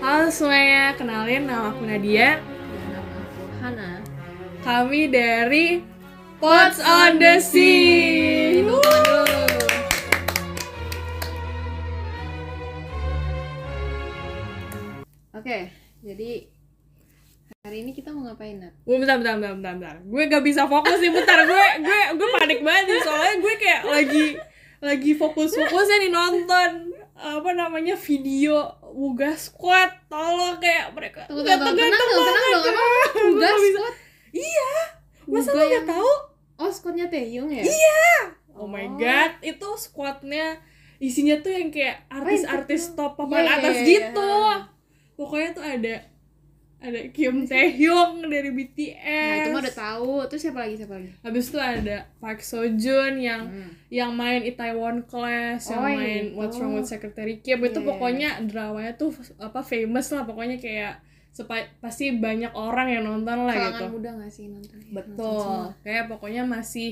Halo semuanya, kenalin nama aku Nadia. Dan nama aku Hana. Kami dari Pots on the Sea. Oke, jadi hari ini kita mau ngapain, Nat? Bentar. Gue gak bisa fokus nih, bentar. Gue panik banget nih, soalnya gue kayak lagi fokus-fokusnya nih nonton apa namanya video Wooga Squad. Tolong, kayak mereka tenang, Wooga Squad. Iya. Masa lo gak tahu? Oh, squadnya Taehyung ya? Iya. Oh my god, itu squadnya isinya tuh yang kayak artis-artis top papan atas gitu. Pokoknya tuh ada Kim Taehyung dari BTS. Nah, itu mah udah tahu. Terus siapa lagi? Habis itu ada Park Seo Joon yang main Itaewon Class, yang main What's Wrong With Secretary Kim. Itu pokoknya dramanya tuh apa famous lah, pokoknya kayak pasti banyak orang yang nonton lah. Kalangan gitu. Kalangan muda enggak sih nonton? Betul. Nonton kayak pokoknya masih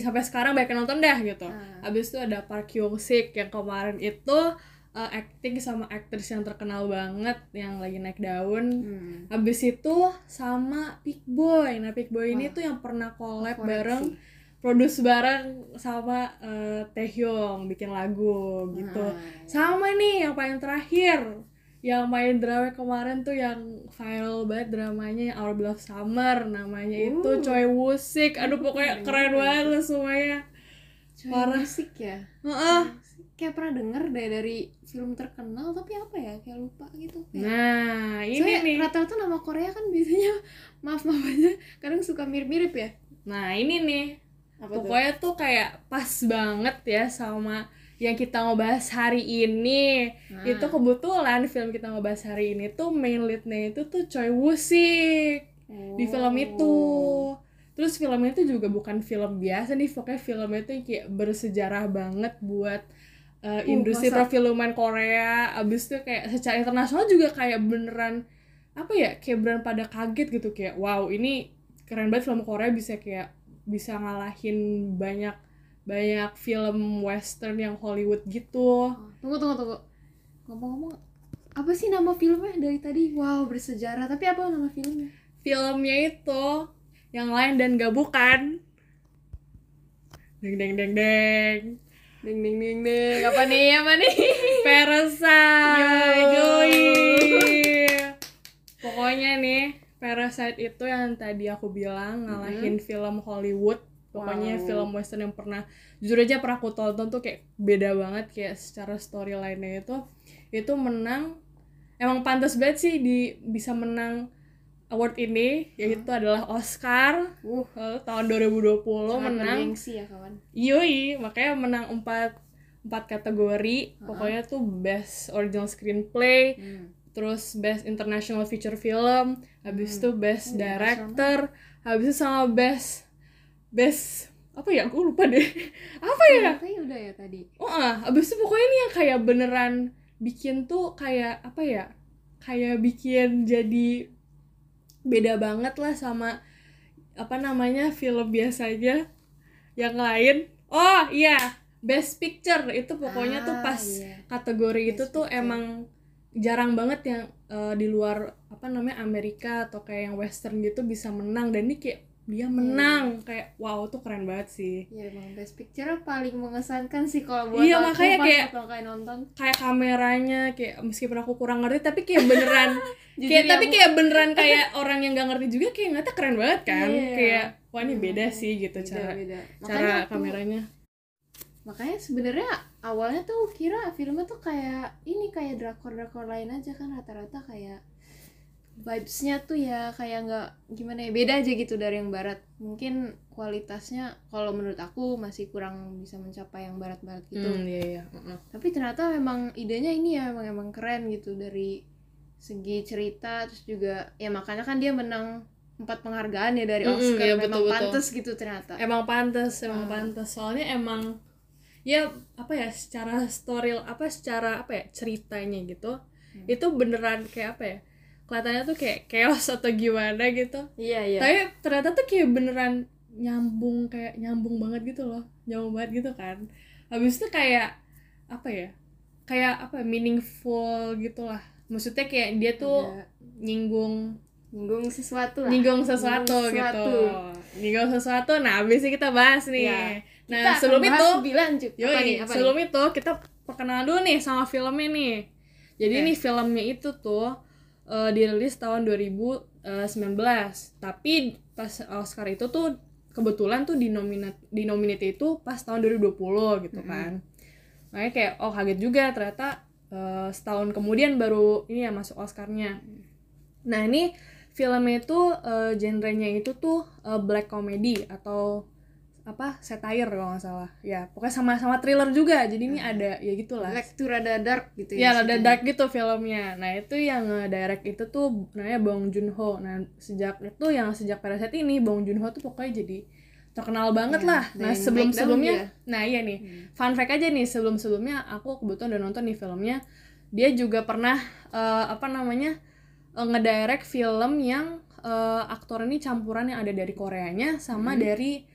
sampai sekarang banyak yang nonton dah gitu. Habis itu ada Park Hyung Sik yang kemarin itu acting sama aktris yang terkenal banget yang lagi naik daun. Habis itu sama Big Boy. Nah, Big Boy ini tuh yang pernah collab bareng, produce bareng sama Taehyung, bikin lagu gitu. Sama nih yang paling terakhir, yang main drama kemarin tuh yang viral banget dramanya, Our Beloved Summer namanya, itu Choi Woo-sik. Aduh, pokoknya keren banget semuanya. Choi Woo-sik ya? Kayak pernah denger deh dari film terkenal, tapi apa ya, kayak lupa gitu kayak. Nah, ini soalnya nih rata-rata nama Korea kan biasanya maaf aja kadang suka mirip-mirip ya. Nah, ini nih apa pokoknya tuh kayak pas banget ya sama yang kita mau bahas hari ini. Itu kebetulan film kita mau bahas hari ini tuh main leadnya itu tuh Choi Woo-sik di film itu. Terus filmnya tuh juga bukan film biasa nih, pokoknya filmnya tuh kayak bersejarah banget buat industri perfilman Korea. Abis itu kayak secara internasional juga kayak beneran apa ya, kayak beneran pada kaget gitu, kayak wow, ini keren banget film Korea bisa ngalahin banyak film western yang Hollywood gitu. Tunggu. Ngomong-ngomong apa sih nama filmnya dari tadi? Wow, bersejarah, tapi apa nama filmnya? Filmnya itu yang lain dan gak bukan. Deng deng deng. Apa nih? Parasite. Pokoknya nih, Parasite itu yang tadi aku bilang ngalahin film Hollywood. Pokoknya film western yang pernah, jujur aja pernah aku tonton tuh kayak beda banget, kayak secara storyline-nya itu menang. Emang pantas banget sih bisa menang award ini, yaitu adalah Oscar. Tahun 2020 sangat menang. Bergengsi ya, kawan. Yoi, makanya menang 4 kategori. Pokoknya tuh best original screenplay, terus best international feature film, habis itu best director, habis itu sama best apa ya? Aku lupa deh. Apa ya? Kayaknya udah ya tadi. Habis itu pokoknya ini yang kayak beneran bikin tuh kayak apa ya? Kayak bikin jadi beda banget lah sama apa namanya film biasanya yang lain. Best Picture itu pokoknya tuh pas kategori best itu tuh picture. Emang jarang banget yang di luar apa namanya Amerika atau kayak yang western gitu bisa menang, dan ini kayak dia menang. Kayak wow, tuh keren banget sih. Iya, emang Best Picture paling mengesankan sih kalau buat aku pas nonton. Kayak kameranya kayak meskipun aku kurang ngerti tapi kayak beneran kayak orang yang gak ngerti juga kayak ngata keren banget kan. Kayak wah, ini beda sih gitu cara kameranya. Makanya sebenarnya awalnya tuh kira filmnya tuh kayak ini, kayak drakor-drakor lain aja kan, rata-rata kayak vibes-nya tuh ya kayak nggak gimana ya, beda aja gitu dari yang barat. Mungkin kualitasnya kalau menurut aku masih kurang bisa mencapai yang barat-barat gitu. Tapi ternyata memang idenya ini ya emang keren gitu dari segi cerita. Terus juga ya makanya kan dia menang 4 penghargaan ya dari Oscar. Memang betul, pantas gitu ternyata. Emang pantas. Soalnya emang ya apa ya, secara ceritanya gitu. Itu beneran kayak apa ya? Kelihatannya tuh kayak chaos atau gimana gitu. Tapi ternyata tuh kayak beneran nyambung, kayak nyambung banget gitu loh, nyambung banget gitu kan. Habis itu kayak apa ya, kayak apa, meaningful gitulah, maksudnya kayak dia tuh ya, nyinggung sesuatu. Nah abis itu kita bahas nih ya. Nah kita sebelum itu kita perkenalan dulu nih sama filmnya nih. Jadi ini filmnya itu tuh dirilis tahun 2019, tapi pas Oscar itu tuh kebetulan tuh dinominate itu pas tahun 2020 gitu kan. Makanya kayak oh kaget juga ternyata setahun kemudian baru ini ya masuk Oscarnya. Nah ini filmnya itu genrenya itu tuh black comedy atau apa, satire kalau nggak salah ya, pokoknya sama-sama thriller juga. Jadi ini ada ya gitulah, black tuh rada dark gitu ya, rada dark gitu filmnya. Nah itu yang direct itu tuh namanya Bong Joon-ho. Nah sejak itu yang sejak Parasite ini Bong Joon-ho tuh pokoknya jadi terkenal banget lah. Nah sebelum-sebelumnya, nah iya nih, fun fact aja nih, sebelum-sebelumnya aku kebetulan udah nonton nih filmnya. Dia juga pernah ngedirect film yang aktor ini campuran, yang ada dari Koreanya sama dari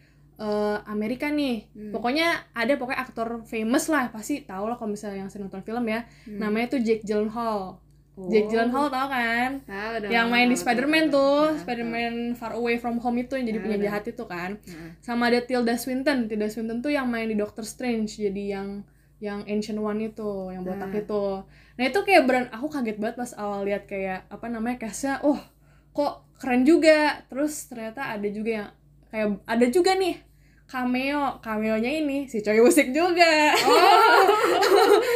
Amerika nih. Pokoknya aktor famous lah, pasti tau lah kalau misalnya yang sering nonton film ya. Namanya tuh Jake Gyllenhaal. Jake Gyllenhaal tau kan? Yang main di Spiderman tuh, Spiderman Far Away From Home itu yang jadi penjahat itu kan. Sama ada Tilda Swinton. Tilda Swinton tuh yang main di Doctor Strange, jadi yang Ancient One itu, yang botak itu. Nah itu kayak aku kaget banget pas awal lihat kayak apa namanya cast-nya, oh kok keren juga. Terus ternyata ada juga yang kayak ada juga nih cameo-nya ini si Choi Woo-sik juga.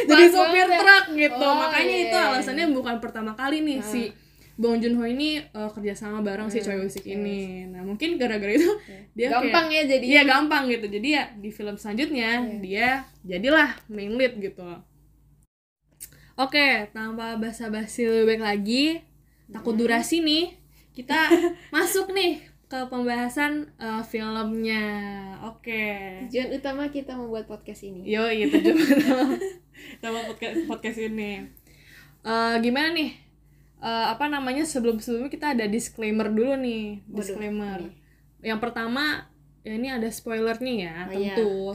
Jadi sopir truk gitu. Makanya itu alasannya bukan pertama kali nih si Bong Joon-ho ini kerjasama bareng si Choi Woo-sik ini. Nah mungkin gara-gara itu dia gampang kayak, ya jadi iya gampang gitu. Jadi ya di film selanjutnya dia jadilah main lead gitu. Oke, tanpa basa-basi lebih baik lagi, takut durasi nih, kita masuk nih ke pembahasan filmnya. Oke. Tujuan utama kita membuat podcast ini. Yoi, tujuan utama kita membuat podcast ini. Gimana nih? Sebelum-sebelumnya kita ada disclaimer dulu nih. Disclaimer. Yang pertama, ya ini ada spoiler nih ya,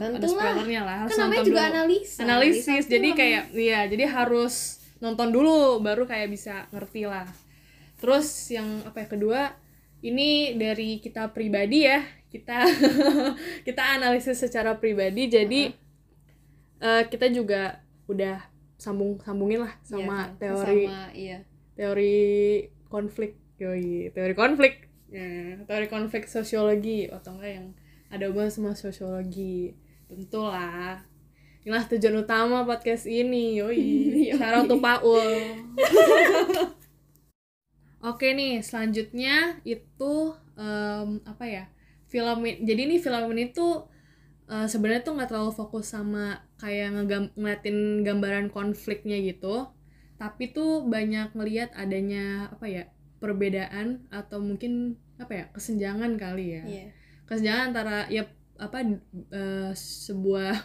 tentu ada spoilernya lah. Harus kan namanya juga analisis. Jadi kayak jadi harus nonton dulu baru kayak bisa ngerti lah. Terus yang kedua, ini dari kita pribadi ya, kita analisis secara pribadi. Jadi kita juga udah sambungin lah sama teori konflik sosiologi atau enggak yang ada hubungan sama sosiologi. Tentulah inilah tujuan utama podcast ini. Shout out to Paul. Oke nih, selanjutnya itu film. Jadi nih film ini tuh sebenarnya tuh nggak terlalu fokus sama kayak ngeliatin gambaran konfliknya gitu, tapi tuh banyak ngelihat adanya perbedaan atau mungkin kesenjangan kali ya. Kesenjangan antara sebuah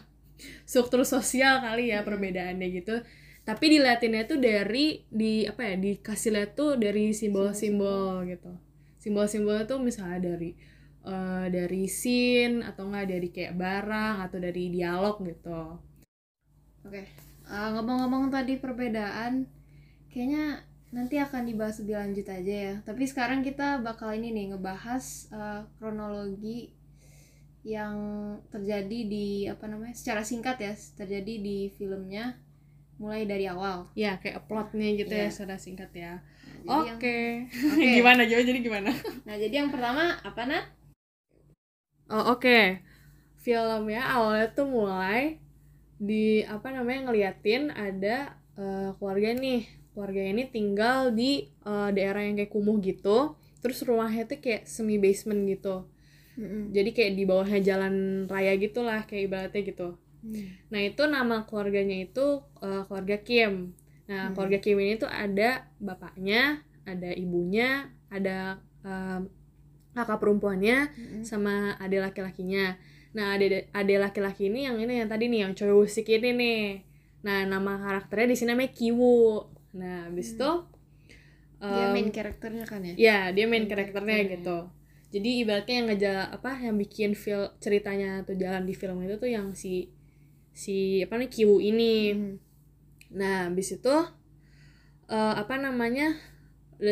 struktur sosial kali ya, perbedaannya gitu. Tapi diliatinnya tuh dari dikasih lihat tuh dari simbol-simbol gitu. Simbol-simbol tuh misalnya dari scene atau enggak dari kayak barang atau dari dialog gitu. Oke. Ngomong-ngomong tadi perbedaan, kayaknya nanti akan dibahas lebih lanjut aja ya. Tapi sekarang kita bakal ini nih ngebahas kronologi yang terjadi di secara singkat ya, terjadi di filmnya. Mulai dari awal. Ya, kayak plotnya gitu ya, secara singkat ya. Nah, Oke. Gimana? Jadi gimana? Nah, jadi yang pertama apa, Nat? Filmnya awalnya tuh mulai di ngeliatin ada keluarga nih. Keluarga ini tinggal di daerah yang kayak kumuh gitu. Terus rumahnya tuh kayak semi basement gitu. Jadi kayak di bawahnya jalan raya gitulah, kayak ibaratnya gitu. Nah itu nama keluarganya itu keluarga Kim. Nah keluarga Kim ini tuh ada bapaknya, ada ibunya, ada kakak perempuannya, sama adik laki-lakinya. Nah adik laki-laki ini yang tadi nih, yang Choi Woo-sik ini nih. Nah nama karakternya di sini namanya Ki-woo. Nah abis itu dia main karakternya kan ya? Iya dia main karakternya gitu. Jadi ibaratnya yang yang bikin film ceritanya atau jalan di film itu tuh yang si Ki-woo ini. Nah, habis itu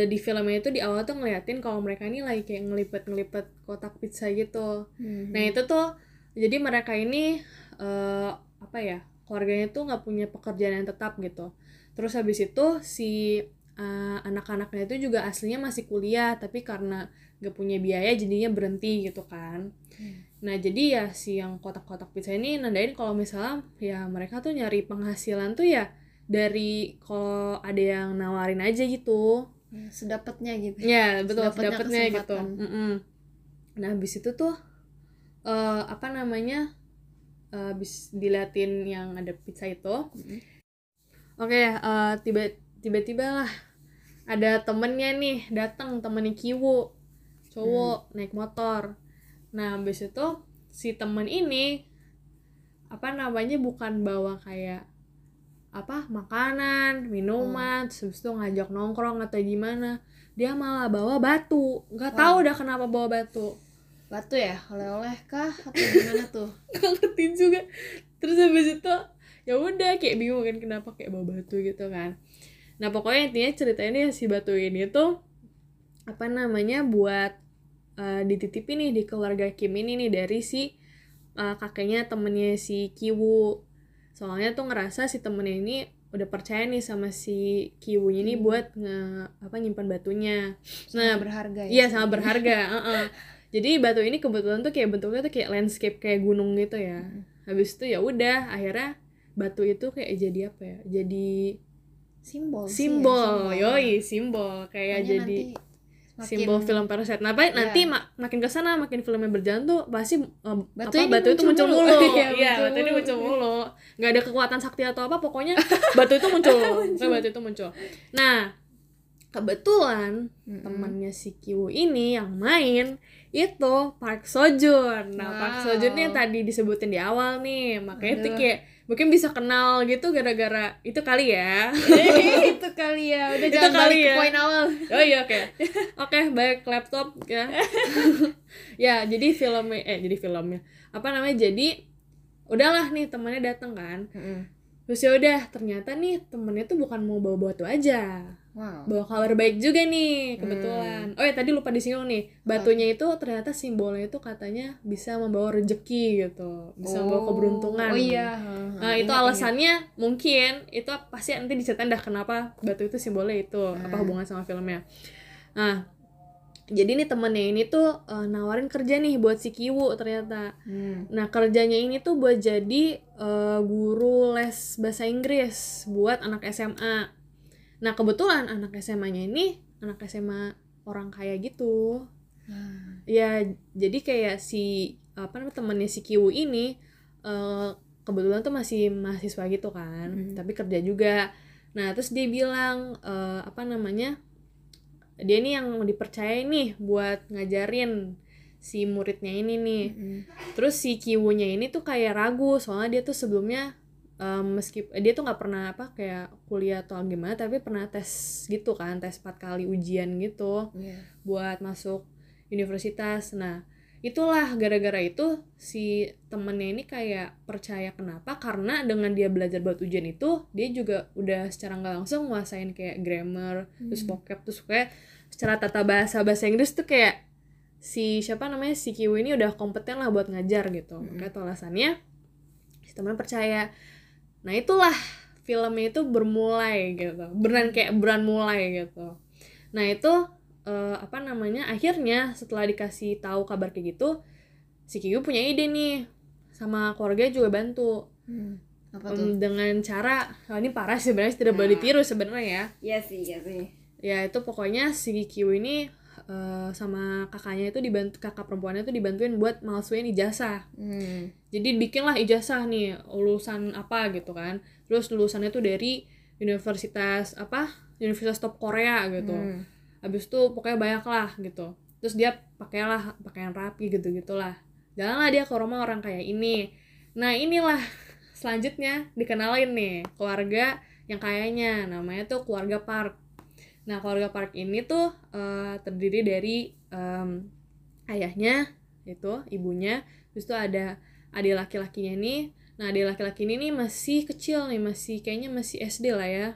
di filmnya itu di awal tuh ngeliatin kalau mereka ini lagi kayak ngelipet kotak pizza gitu. Nah, itu tuh jadi mereka ini keluarganya tuh nggak punya pekerjaan yang tetap gitu. Terus habis itu anak-anaknya itu juga aslinya masih kuliah, tapi karena nggak punya biaya jadinya berhenti gitu kan. Nah, jadi ya si yang kotak-kotak pizza ini nandain kalau misalnya ya mereka tuh nyari penghasilan tuh ya dari kalau ada yang nawarin aja gitu. Sedapatnya gitu ya, betul, sedapatnya gitu. Nah, habis itu tuh habis diliatin yang ada pizza itu, tiba-tiba lah ada temennya nih datang, temennya Ki-woo cowok, naik motor. Nah, habis itu si temen ini bukan bawa kayak makanan, minuman, terus itu ngajak nongkrong atau gimana. Dia malah bawa batu. Gak tahu dah kenapa bawa batu. Batu ya? Oleh-oleh kah? Atau gimana tuh? Gak ngerti juga. Terus habis itu ya udah kayak bingung kan kenapa kayak bawa batu gitu kan. Nah, pokoknya intinya ceritanya si batu ini tuh buat dititipin nih di keluarga Kim ini nih dari si kakeknya temennya si Ki-woo. Soalnya tuh ngerasa si temennya ini udah percaya nih sama si Ki-woo ini buat nyimpan batunya. Nah, berharga ya. Iya, sama berharga. Jadi batu ini kebetulan tuh kayak bentuknya tuh kayak landscape kayak gunung gitu ya. Habis itu ya udah akhirnya batu itu kayak jadi apa ya? Jadi simbol. Yoi, simbol kayak makanya jadi simbol film Parasite. Nah, baik, nanti makin kesana makin filmnya berjalan tuh pasti batu itu muncul mulu. Iya, batu ini muncul mulu. Nggak ada kekuatan sakti atau apa, pokoknya batu itu muncul. Batu itu muncul. Nah, kebetulan temannya si Ki-woo ini yang main itu Park Seo Joon. Nah, Park Seo Joon yang tadi disebutin di awal nih, makanya itu kayak mungkin bisa kenal gitu gara-gara itu kali ya. Itu kali ya. Udah jangan balik ke poin awal. Oh iya, oke, balik laptop ya. Ya, jadi filmnya. Jadi udahlah nih temannya datang kan. Terus ya udah, ternyata nih temannya tuh bukan mau bawa batu aja. Wow. Bawa kabar baik juga nih kebetulan. Oh ya, tadi lupa disinggung nih. Batunya itu ternyata simbolnya itu katanya bisa membawa rezeki gitu. Bisa membawa keberuntungan. Oh iya. Nah, itu alasannya mungkin itu pasti nanti diceritain dah kenapa batu itu simbolnya itu, apa hubungan sama filmnya. Nah, jadi nih temennya ini tuh nawarin kerja nih buat si Ki-woo ternyata. Nah, kerjanya ini tuh buat jadi guru les bahasa Inggris buat anak SMA. Nah, kebetulan anak SMA-nya ini anak SMA orang kaya gitu. Ya, jadi kayak si temannya si Ki-woo ini kebetulan tuh masih mahasiswa gitu kan, tapi kerja juga. Nah, terus dia bilang dia ini yang dipercaya nih buat ngajarin si muridnya ini nih. Terus si Ki-woo-nya ini tuh kayak ragu soalnya dia tuh sebelumnya dia tuh nggak pernah kuliah atau gimana, tapi pernah tes gitu kan, tes 4 kali ujian gitu buat masuk universitas. Nah, itulah gara-gara itu si temennya ini kayak percaya. Kenapa? Karena dengan dia belajar buat ujian itu dia juga udah secara nggak langsung nguasain kayak grammar, terus vocab, terus kayak secara tata bahasa Inggris tuh kayak si Ki-woo ini udah kompeten lah buat ngajar gitu. Makanya alasannya si temennya percaya. Nah, itulah filmnya itu bermulai gitu. Beran mulai gitu. Nah, itu akhirnya setelah dikasih tahu kabar kayak gitu, si Ki-woo punya ide nih. Sama keluarga juga bantu. Apa tuh? Dengan cara ini parah sebenarnya, tidak boleh ditiru sebenarnya ya. Iya sih. Ya, itu pokoknya si Ki-woo ini sama kakaknya itu kakak perempuannya itu dibantuin buat malsuin ijazah. Jadi bikinlah ijazah nih lulusan apa gitu kan. Terus lulusannya tuh dari universitas top Korea gitu. Habis itu pokoknya banyak lah gitu. Terus dia pakailah pakaian rapi gitu-gitulah. Jalanlah dia ke rumah orang kaya ini. Nah, inilah selanjutnya dikenalin nih keluarga yang kayanya, namanya tuh keluarga Park. Nah, keluarga Park ini tuh terdiri dari ayahnya, itu ibunya, terus itu ada adik laki-lakinya nih. Nah, adik laki-laki ini nih masih kecil nih, masih kayaknya masih SD lah ya.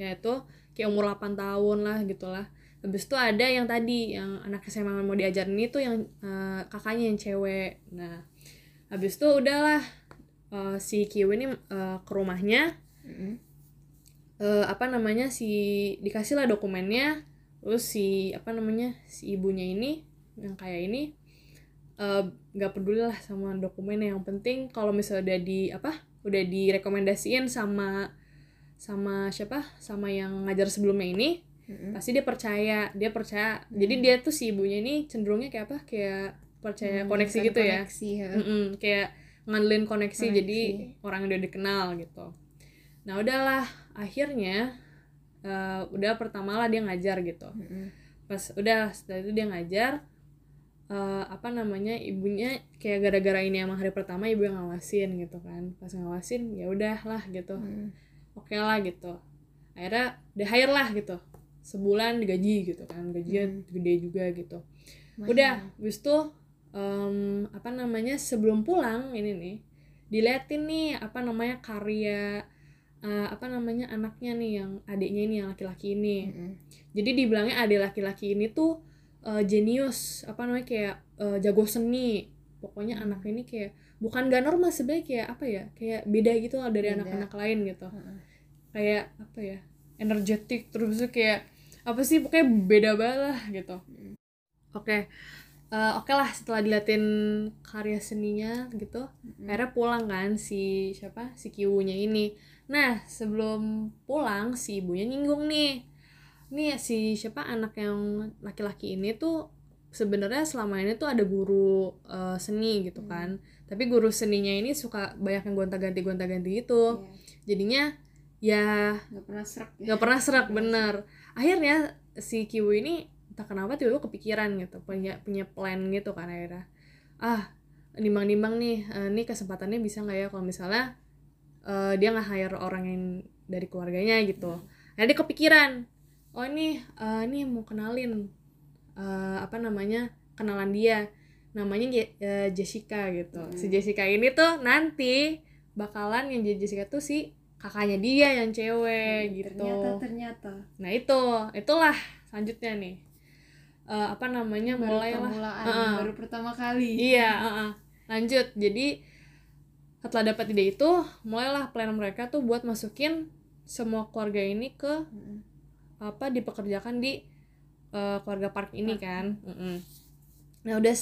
Ya itu kayak umur 8 tahun lah gitulah. Habis itu ada yang tadi yang anak SMA mau diajarin itu yang kakaknya yang cewek. Nah, habis itu udahlah si Ki-woo ini ke rumahnya. Dikasihlah dokumennya. Terus si ibunya ini yang kayak ini gak pedulilah sama dokumennya, yang penting kalau misalnya udah direkomendasiin sama siapa, sama yang ngajar sebelumnya ini, pasti dia percaya. Jadi dia tuh si ibunya ini cenderungnya kayak percaya koneksi gitu ya, kayak ngandelin koneksi. Jadi orang yang udah dikenal gitu. Nah udahlah, akhirnya pertamalah dia ngajar gitu. Pas udah setelah itu dia ngajar, ibunya kayak gara-gara ini emang hari pertama ibu yang ngawasin gitu kan. Pas ngawasin ya udahlah gitu. Oke lah gitu. Akhirnya di-hire lah gitu. Sebulan digaji gitu kan. Gajinya gede juga gitu. Masa. Udah, habis itu sebelum pulang ini nih diliatin nih karya anaknya nih, yang adiknya ini, yang laki-laki ini. Jadi dibilangnya adik laki-laki ini tuh genius, jago seni. Pokoknya anak ini kayak bukan gak normal sebenarnya, kayak kayak beda gitu lah dari anak-anak lain gitu. Kayak energetik, terus itu kayak pokoknya beda banget lah gitu. Oke lah, setelah diliatin karya seninya gitu, akhirnya pulang kan si Ki-woo-nya ini. Nah sebelum pulang si ibunya nyinggung nih si anak yang laki-laki ini tuh sebenarnya selama ini tuh ada guru seni gitu kan, tapi guru seninya ini suka banyak yang gonta-ganti itu, jadinya ya nggak pernah serak bener. Akhirnya si Ki-woo ini entah kenapa tiba-tiba kepikiran gitu, punya plan gitu kan. Akhirnya nimbang-nimbang nih kesempatannya bisa nggak ya kalau misalnya dia nge-hire orang yang dari keluarganya gitu. Nah dia kepikiran, oh ini mau kenalin kenalan dia, namanya Jessica gitu. Si Jessica ini tuh nanti bakalan yang jadi Jessica tuh si kakaknya dia yang cewek gitu. Ternyata. Nah itulah selanjutnya nih baru pertama kali. Iya. Lanjut. Jadi setelah dapat ide itu mulailah plan mereka tuh buat masukin semua keluarga ini ke dipekerjakan di keluarga Park ini kan. Nah udah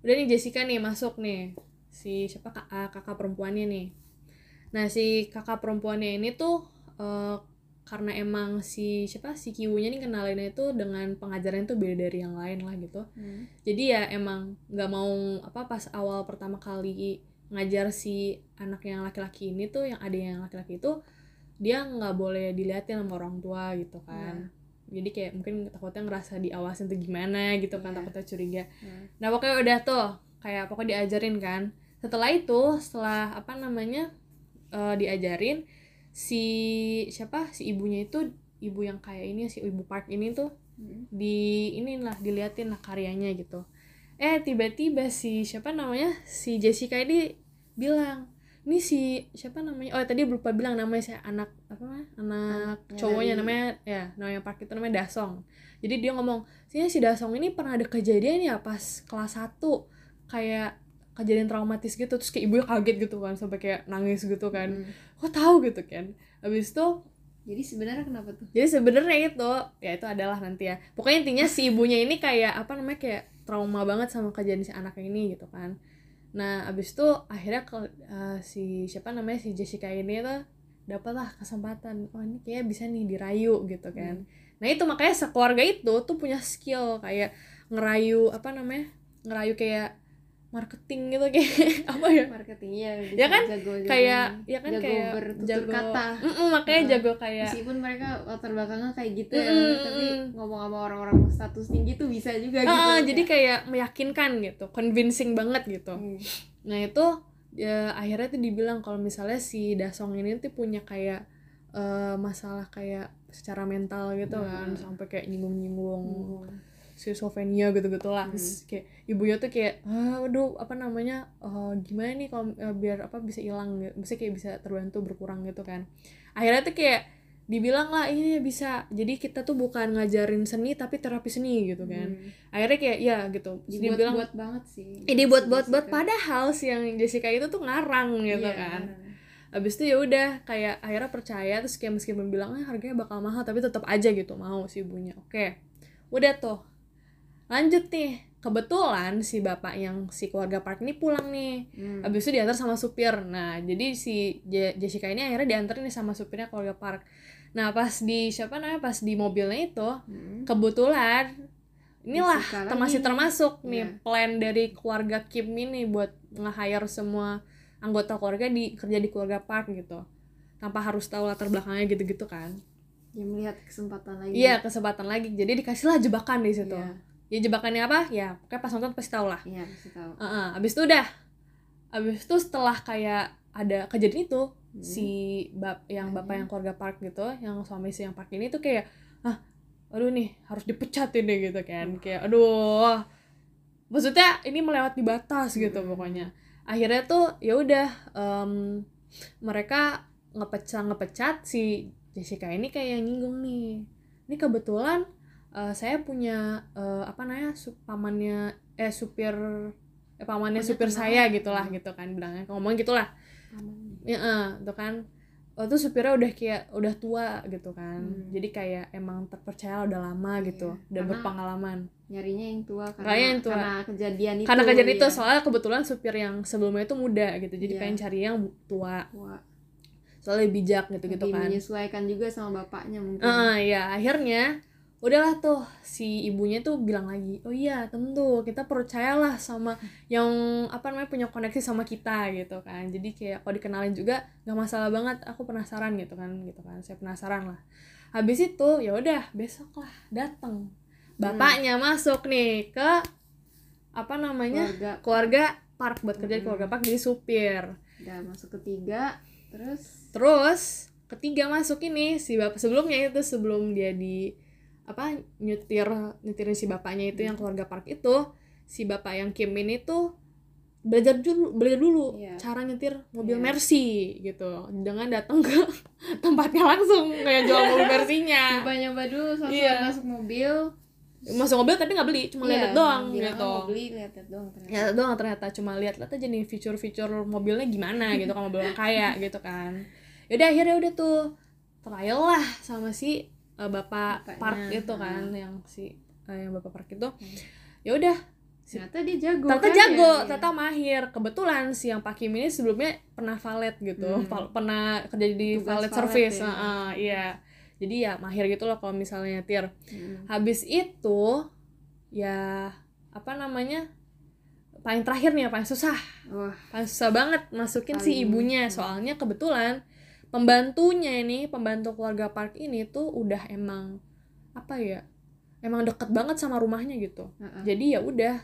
nih Jessica nih masuk nih, si kakak perempuannya nih. Nah si kakak perempuannya ini tuh karena emang si Ki-woo-nya nih kenalinnya itu dengan pengajarannya tuh beda dari yang lain lah gitu. Jadi ya emang nggak mau pas awal pertama kali ngajar si anak yang laki-laki ini tuh, yang adiknya yang laki-laki itu, dia nggak boleh diliatin sama orang tua gitu kan. Jadi kayak mungkin takutnya ngerasa diawasin tuh gimana gitu kan, takutnya curiga. Nah pokoknya udah tuh kayak pokoknya diajarin kan. Setelah diajarin si ibunya itu, ibu yang kayak ini, si ibu Park ini tuh diliatin lah karyanya gitu. Tiba-tiba si Jessica ini bilang, ini tadi lupa bilang namanya, saya anak cowoknya namanya Park itu, namanya Da-song. Jadi dia ngomong, si Da-song ini pernah ada kejadian ya pas kelas 1, kayak kejadian traumatis gitu. Terus kayak ibunya kaget gitu kan, sampai kayak nangis gitu kan. Kok tahu gitu kan. Habis itu jadi sebenarnya kenapa tuh? Jadi sebenarnya itu, ya itu adalah nanti ya. Pokoknya intinya si ibunya ini kayak kayak trauma banget sama kejadian si anak ini gitu kan. Nah abis itu akhirnya si Jessica ini tuh dapatlah kesempatan, oh ini kayaknya bisa nih dirayu gitu kan. Nah itu makanya sekeluarga itu tuh punya skill kayak ngerayu kayak marketing gitu, kayak marketing ya kan, kayak ya kan kayak jago kata. Makanya jago kayak meskipun mereka latar belakangnya kayak gitu tapi ngomong sama orang-orang status tinggi tuh bisa juga gitu. Jadi kayak meyakinkan gitu, convincing banget gitu. Nah itu ya, akhirnya tuh dibilang kalau misalnya si Da-song ini tuh punya kayak masalah kayak secara mental gitu kan, sampai kayak nyinggung-nyinggung Schizophrenia gitu-gitu lah. Terus kayak ibunya tuh kayak aduh apa namanya gimana nih kalau biar apa bisa hilang gitu. Bisa kayak bisa terbantu berkurang gitu kan. Akhirnya tuh kayak dibilang lah ini bisa. Jadi kita tuh bukan ngajarin seni tapi terapi seni gitu kan. Akhirnya kayak ya gitu. Jadi dibilang buat banget sih. Ini buat padahal si yang Jessica itu tuh ngarang gitu kan. Abis itu ya udah kayak akhirnya percaya terus kayak meskipun bilangnya harganya bakal mahal tapi tetap aja gitu mau si ibunya. Oke. Udah tuh. Lanjut nih. Kebetulan si bapak yang si keluarga Park ini pulang nih. Habis itu diantar sama supir. Nah, jadi si Jessica ini akhirnya diantarin nih sama supirnya keluarga Park. Nah, pas di mobilnya itu kebetulan inilah termasuk nih plan dari keluarga Kim ini buat nge-hire semua anggota keluarga kerja di keluarga Park gitu. Tanpa harus tahu latar belakangnya gitu-gitu kan. Ya melihat kesempatan lagi. Iya, kesempatan lagi. Jadi dikasihlah jebakan di situ. Yeah. Ya jebakannya apa? Ya pokoknya pas nonton pasti tau lah. Iya pasti tau. Abis itu setelah kayak ada kejadian itu si bapak yang keluarga Park gitu, yang suami si yang Park ini tuh kayak aduh nih harus dipecat ini gitu kan. Kayak aduh maksudnya ini melewati batas gitu pokoknya. Akhirnya tuh ya udah mereka ngepecat si Jessica ini kayak yang nyinggung nih. Ini kebetulan saya punya pamannya supir saya gitulah gitu kan bilangnya ngomong gitulah tuh kan waktu supirnya udah tua gitu kan jadi kayak emang terpercaya udah lama gitu udah berpengalaman nyarinya yang tua karena kejadian itu ya. Soalnya kebetulan supir yang sebelumnya itu muda gitu jadi pengen cari yang tua. Soalnya bijak gitu kan menyesuaikan juga sama bapaknya mungkin akhirnya udahlah tuh si ibunya tuh bilang lagi oh iya tentu kita percayalah sama yang punya koneksi sama kita gitu kan jadi kayak kalau dikenalin juga nggak masalah banget aku penasaran gitu kan saya penasaran lah habis itu ya udah besok lah datang bapaknya masuk nih ke keluarga Park buat kerja di keluarga Park jadi supir udah masuk ketiga terus ketiga masuk ini si bapak sebelumnya itu sebelum dia di nyetirin si bapaknya itu yang keluarga Park itu si bapak yang Kim ini tuh belajar dulu cara nyetir mobil Mercy gitu dengan datang ke tempatnya langsung kayak jual mobil Mercy-nya nyoba dulu soal masuk mobil tapi nggak beli cuma lihat doang gitu ternyata cuma lihat aja nih fitur-fitur mobilnya gimana gitu kan mobil kaya gitu kan yaudah akhirnya udah tuh trial lah sama si Bapak Park itu kan yang Bapak Park itu ya udah ternyata dia jago, mahir. Kebetulan si yang Pak Kim ini sebelumnya pernah valet gitu pernah kerja di valet service jadi ya mahir gitu loh kalau misalnya nyetir habis itu ya paling terakhir nih paling susah banget masukin si ibunya soalnya kebetulan pembantu keluarga Park ini tuh udah emang deket banget sama rumahnya gitu jadi ya udah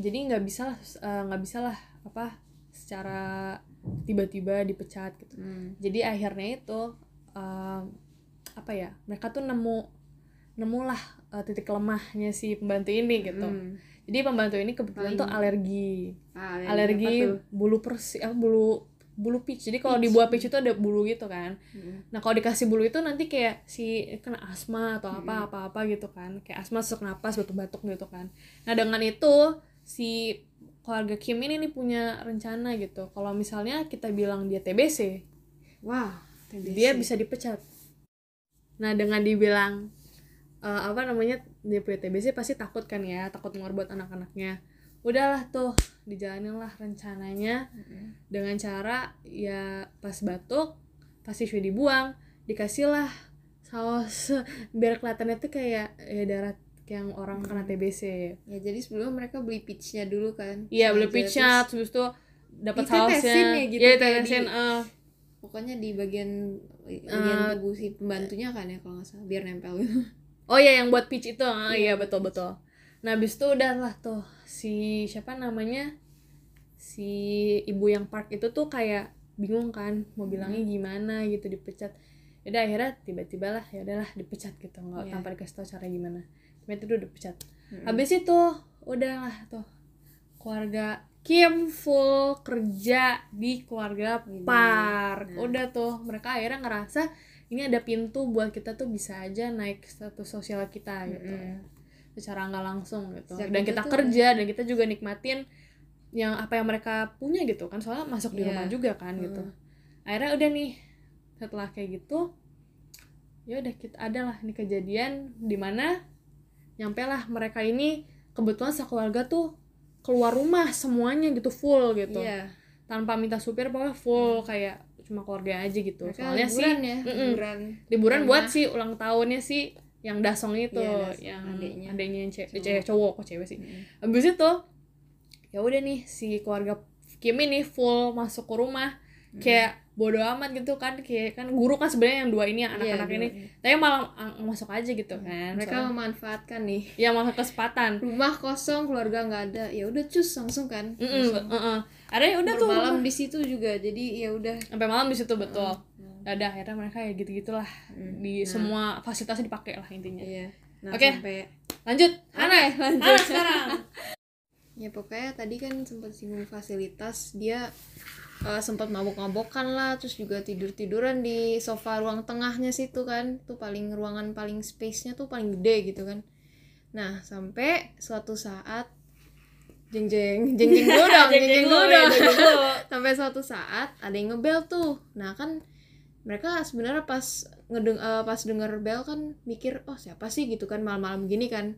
jadi nggak bisa secara tiba-tiba dipecat gitu jadi akhirnya itu mereka tuh nemulah titik lemahnya si pembantu ini gitu jadi pembantu ini kebetulan tuh alergi bulu peach jadi kalau di buah peach itu ada bulu gitu kan nah kalau dikasih bulu itu nanti kayak si kena asma atau apa gitu kan kayak asma sesak napas batuk-batuk gitu kan nah dengan itu si keluarga Kim ini punya rencana gitu kalau misalnya kita bilang dia TBC dia bisa dipecat nah dengan dibilang dia punya TBC pasti takut kan ya takut ngorban anak-anaknya udahlah tuh dijalanin lah rencananya dengan cara ya pas batuk pasti sudah dibuang dikasih lah saus biar kelihatannya tuh kayak ya, darah yang orang kena TBC ya jadi sebelum mereka beli peachnya dulu kan iya beli peachnya terus tuh dapat sausnya ya ditetesin pokoknya di bagian tubuh si pembantunya kan ya kalau nggak salah biar nempel gitu oh iya yang buat peach itu iya betul nah abis itu udah lah tuh si si ibu yang Park itu tuh kayak bingung kan mau bilangnya gimana gitu dipecat Udah akhirnya tiba-tiba lah ya udahlah dipecat gitu, nggak tanpa dikasih tau caranya gimana. Tapi itu udah dipecat. Habis itu udahlah tuh keluarga Kim full kerja di keluarga Park. Udah tuh mereka akhirnya ngerasa ini ada pintu buat kita tuh bisa aja naik status sosial kita gitu ya, secara nggak langsung gitu. Sejak dan kita kerja dan kita juga nikmatin yang apa yang mereka punya gitu kan, soalnya masuk di rumah juga kan gitu. Akhirnya udah nih setelah kayak gitu ya udah kita adalah nih kejadian dimana nyampe lah mereka ini kebetulan sekeluarga tuh keluar rumah semuanya gitu full gitu, tanpa minta supir pokoknya full, kayak cuma keluarga aja gitu. Mereka soalnya liburan sih liburan buat si ulang tahunnya si yang Da-song itu, yang adeknya yang cewek sih. Abis itu ya udah nih si keluarga Kim ini full masuk ke rumah kayak bodo amat gitu kan, kayak kan guru kan sebenarnya yang dua ini yang anak-anak ini, tapi malah masuk aja gitu kan. Mereka memanfaatkan nih ya, malah kesempatan rumah kosong keluarga nggak ada, ya udah cus langsung kan ada ya udah tuh malam di situ juga, jadi ya udah sampai malam di situ betul. Ada akhirnya mereka ya gitu-gitulah di semua fasilitasnya dipakai lah intinya. Nah, oke lanjut Hana sekarang. Ya pokoknya tadi kan sempat singgung fasilitas, dia sempat mabok-mabokan lah, terus juga tidur-tiduran di sofa ruang tengahnya situ kan, tuh paling ruangan paling space-nya tuh paling gede gitu kan. Nah sampai suatu saat jeng-jeng dulu sampai suatu saat ada yang ngebel tuh. Nah kan mereka sebenarnya pas dengar bel kan mikir oh siapa sih gitu kan, malam-malam gini kan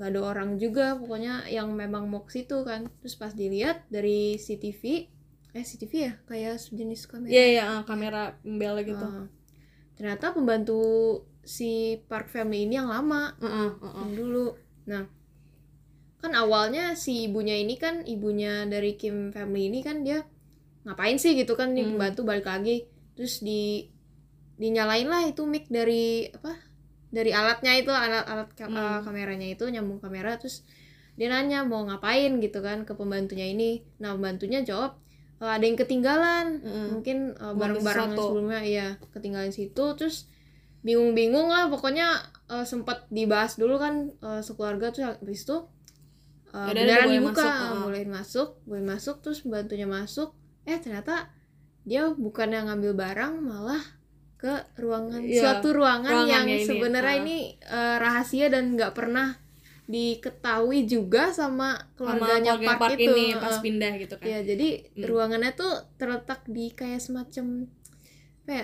nggak ada orang juga, pokoknya yang memang mau ke situ kan. Terus pas dilihat dari CCTV kayak sejenis kamera. Kamera bel gitu. Ternyata pembantu si Park family ini yang lama, yang dulu. Nah, kan awalnya si ibunya ini kan, ibunya dari Kim family ini kan dia ngapain sih gitu kan, di pembantu balik lagi. Terus dinyalain lah itu mic dari alatnya itu, alat kameranya itu, nyambung kamera. Terus dia nanya mau ngapain gitu kan ke pembantunya ini. Nah, pembantunya jawab ada yang ketinggalan, mungkin barang-barang sebelumnya ketinggalan situ. Terus bingung-bingung lah pokoknya, sempat dibahas dulu kan sekeluarga. Terus habis itu beneran dibuka, boleh masuk. Terus bantunya masuk, ternyata dia bukan yang ngambil barang, malah ke ruangan, suatu ruangan yang sebenarnya ini rahasia dan nggak pernah diketahui juga sama keluarganya Park itu ini, pas pindah gitu kan. Ya jadi ruangannya tuh terletak di kayak semacam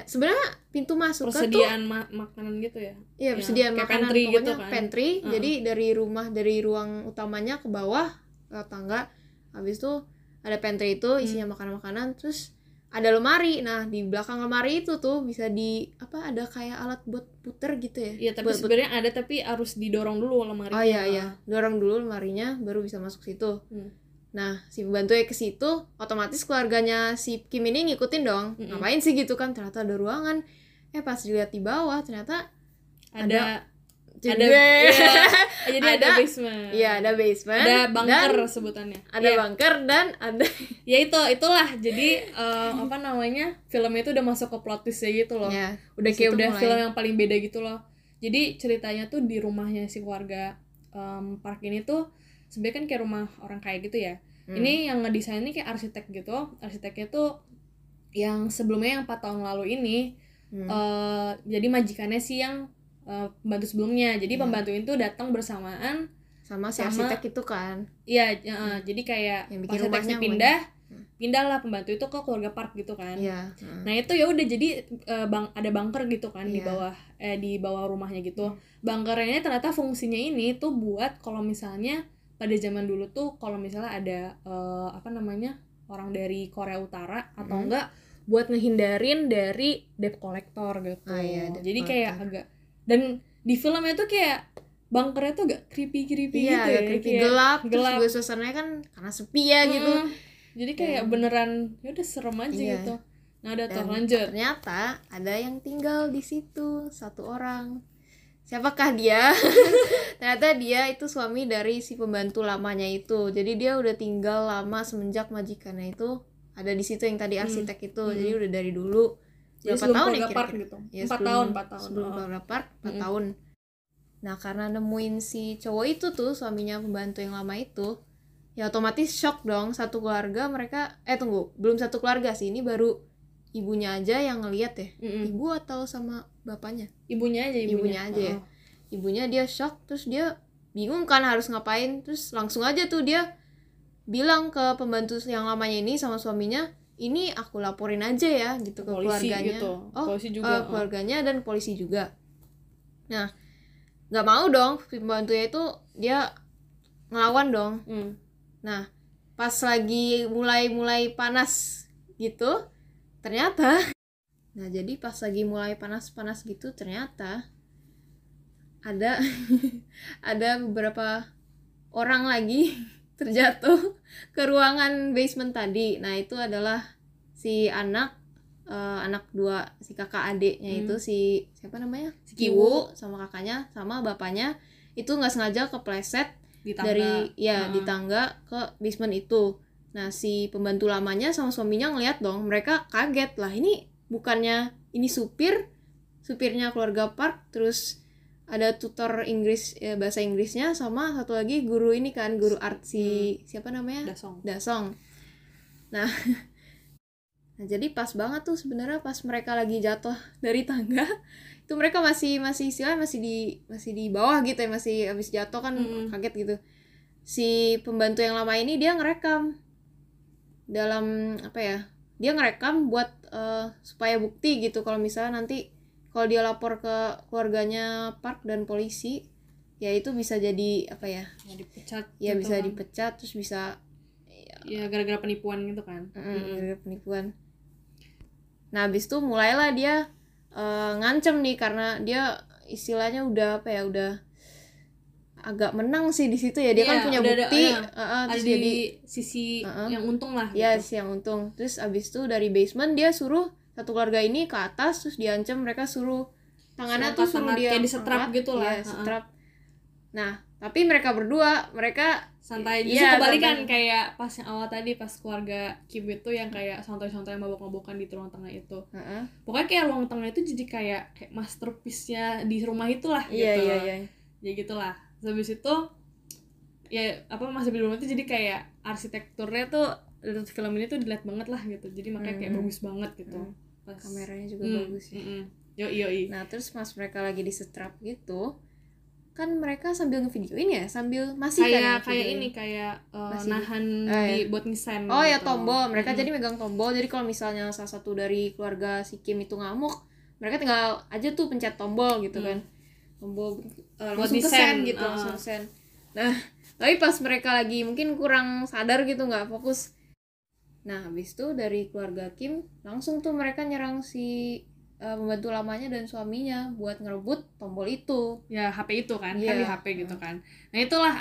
sebenarnya pintu masuk persediaan tuh, makanan gitu ya. Iya, persediaan makanan pantry pokoknya gitu kan. Pantry. Jadi dari ruang utamanya ke bawah tangga. Habis itu ada pantry itu isinya makanan-makanan, terus ada lemari. Nah, di belakang lemari itu tuh bisa ada kayak alat buat puter gitu ya. Iya, tapi sebenarnya ada, tapi harus didorong dulu lemarinya. Oh iya. Dorong dulu lemarinya baru bisa masuk situ. Nah, si pembantunya ke situ, otomatis keluarganya si Kim ini ngikutin dong. Ngapain sih gitu kan? Ternyata ada ruangan. Pas dilihat di bawah ternyata ada basement. Iya, ada basement. Ada bunker sebutannya. Ada bunker dan ada itulah. Jadi film itu udah masuk ke plot twist gitu loh. Yeah, udah film yang paling beda gitu loh. Jadi ceritanya tuh di rumahnya si keluarga Park ini tuh sebenarnya kan kayak rumah orang kaya gitu ya. Ini yang ngedesainnya kayak arsitek gitu. Arsiteknya tuh yang sebelumnya yang 4 tahun lalu ini jadi majikannya sih yang pembantu sebelumnya. Jadi pembantu itu datang bersamaan sama si arsitek itu kan. Iya, jadi kayak pas arsiteknya pindahlah pembantu itu ke keluarga Park gitu kan. Yeah. Nah, itu ya udah jadi ada bunker gitu kan di bawah rumahnya gitu. Bunkernya ternyata fungsinya ini tuh buat kalau misalnya pada zaman dulu tuh kalau misalnya ada orang dari Korea Utara atau enggak buat ngehindarin dari debt collector gitu. Oh, iya, jadi kayak agak, dan di filmnya tuh kayak bunkernya tuh agak creepy gitu ya, kayak gelap. Terus suasananya kan karena sepi ya gitu, jadi kayak beneran ya udah serem aja gitu. Nah udah tuh lanjut, ternyata ada yang tinggal di situ satu orang. Siapakah dia? Ternyata dia itu suami dari si pembantu lamanya itu. Jadi dia udah tinggal lama semenjak majikannya itu ada di situ yang tadi arsitek itu. Jadi udah dari dulu. Berapa tahun ya kira-kira? Ya, 4 tahun. Sebelum Wooga Park, 4 tahun. Nah, karena nemuin si cowok itu tuh, suaminya pembantu yang lama itu, ya otomatis shock dong, satu keluarga mereka, tunggu, belum satu keluarga sih, ini baru ibunya aja yang ngeliat ya, ibu atau sama bapaknya? Ibunya aja. Ya. Ibunya dia shock, terus dia bingung kan harus ngapain, terus langsung aja tuh dia bilang ke pembantu yang lamanya ini sama suaminya, ini aku laporin aja ya gitu ke polisi, keluarganya, gitu. Polisi juga, keluarganya dan polisi juga. Nah, nggak mau dong pembantunya itu, dia ngelawan dong. Nah, pas lagi mulai panas gitu, ternyata ada ada beberapa orang lagi terjatuh ke ruangan basement tadi. Nah, itu adalah si anak dua, si kakak adiknya itu, si siapa namanya? Si Ki-woo sama kakaknya sama bapaknya itu nggak sengaja kepleset di tangga ke basement itu. Nah, si pembantu lamanya sama suaminya ngeliat dong, mereka kaget lah, ini bukannya ini supirnya keluarga Park, terus ada tutor bahasa Inggrisnya sama satu lagi guru ini kan, guru art si siapa namanya? Da-song. Nah, nah, jadi pas banget tuh sebenarnya pas mereka lagi jatuh dari tangga itu, mereka masih di bawah gitu ya, masih habis jatuh kan, kaget gitu. Si pembantu yang lama ini dia ngerekam dalam dia ngerekam buat supaya bukti gitu, kalau misalnya nanti kalau dia lapor ke keluarganya Park dan polisi, ya itu bisa jadi dipecat ya, gitu bisa kan. Dipecat, terus bisa ya gara-gara penipuan gitu kan, gara-gara penipuan. Nah, abis itu mulailah dia ngancem nih, karena dia istilahnya udah agak menang sih di situ ya, dia kan punya bukti, terus ada di sisi yang untung lah gitu. Ya, sisi yang untung. Terus abis itu dari basement dia suruh satu keluarga ini ke atas, terus diancam, mereka suruh tangannya tuh suruh dia kayak disetrap gitu lah ya, setrap. Nah, tapi mereka berdua santai, justru kebalikan santai. Kayak pas yang awal tadi, pas keluarga Kim itu yang kayak santai-santai mabok-mabokan di ruang tengah itu. Pokoknya kayak ruang tengah itu jadi kayak masterpiece-nya di rumah itulah gitu. Iya. Ya gitulah. Habis itu ya masterpiece-nya itu jadi kayak arsitekturnya tuh dari film ini tuh dilihat banget lah gitu. Jadi makanya kayak bagus banget gitu. Pas kameranya juga bagus ya. Yoi. Nah, terus pas mereka lagi disetrap gitu, kan mereka sambil ngevideoin ya, sambil masih kayak nahan buat ngesan ya, tombol mereka jadi megang tombol. Jadi kalau misalnya salah satu dari keluarga si Kim itu ngamuk, mereka tinggal aja tuh pencet tombol gitu kan, tombol langsung ngesan gitu, langsung ngesan. Nah, tapi pas mereka lagi mungkin kurang sadar gitu, nggak fokus. Nah, habis itu dari keluarga Kim langsung tuh mereka nyerang si membantu lamanya dan suaminya buat ngerebut tombol itu. Ya, HP itu kan, kan di HP gitu kan. Nah, itulah